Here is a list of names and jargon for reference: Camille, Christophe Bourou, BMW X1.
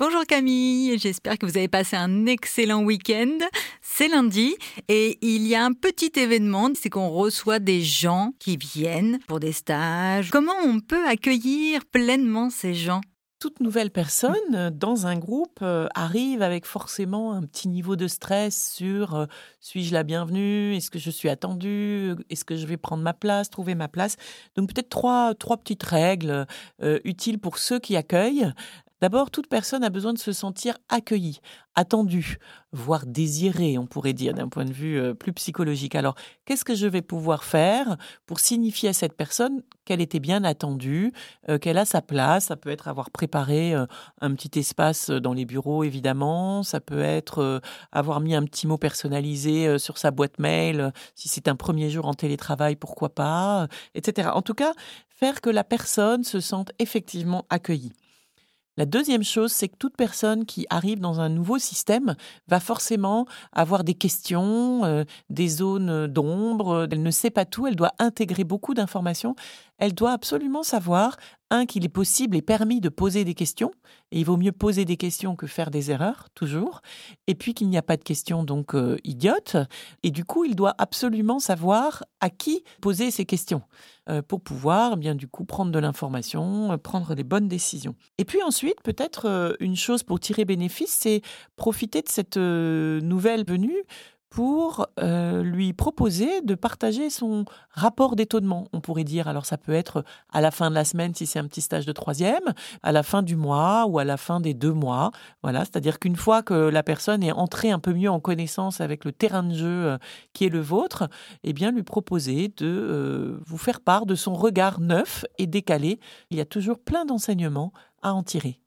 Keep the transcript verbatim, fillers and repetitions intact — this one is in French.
Bonjour Camille, j'espère que vous avez passé un excellent week-end. C'est lundi et il y a un petit événement, c'est qu'on reçoit des gens qui viennent pour des stages. Comment on peut accueillir pleinement ces gens ? Toute nouvelle personne dans un groupe arrive avec forcément un petit niveau de stress sur « suis-je la bienvenue ? Est-ce que je suis attendue ? Est-ce que je vais prendre ma place, trouver ma place ?» Donc peut-être trois, trois petites règles euh, utiles pour ceux qui accueillent. D'abord, toute personne a besoin de se sentir accueillie, attendue, voire désirée, on pourrait dire, d'un point de vue plus psychologique. Alors, qu'est-ce que je vais pouvoir faire pour signifier à cette personne qu'elle était bien attendue, euh, qu'elle a sa place ? Ça peut être avoir préparé euh, un petit espace dans les bureaux, évidemment. Ça peut être euh, avoir mis un petit mot personnalisé euh, sur sa boîte mail. Si c'est un premier jour en télétravail, pourquoi pas, euh, et cetera. En tout cas, faire que la personne se sente effectivement accueillie. La deuxième chose, c'est que toute personne qui arrive dans un nouveau système va forcément avoir des questions, euh, des zones d'ombre. Elle ne sait pas tout, elle doit intégrer beaucoup d'informations. Elle doit absolument savoir, un, qu'il est possible et permis de poser des questions. Et il vaut mieux poser des questions que faire des erreurs, toujours. Et puis qu'il n'y a pas de questions donc euh, idiotes. Et du coup, il doit absolument savoir à qui poser ces questions euh, pour pouvoir, eh bien du coup, prendre de l'information, euh, prendre les bonnes décisions. Et puis ensuite, peut-être euh, une chose pour tirer bénéfice, c'est profiter de cette euh, nouvelle venue pour euh, lui proposer de partager son rapport d'étonnement, on pourrait dire. Alors, ça peut être à la fin de la semaine, si c'est un petit stage de troisième, à la fin du mois ou à la fin des deux mois. Voilà, c'est-à-dire qu'une fois que la personne est entrée un peu mieux en connaissance avec le terrain de jeu qui est le vôtre, eh bien, lui proposer de euh, vous faire part de son regard neuf et décalé. Il y a toujours plein d'enseignements à en tirer.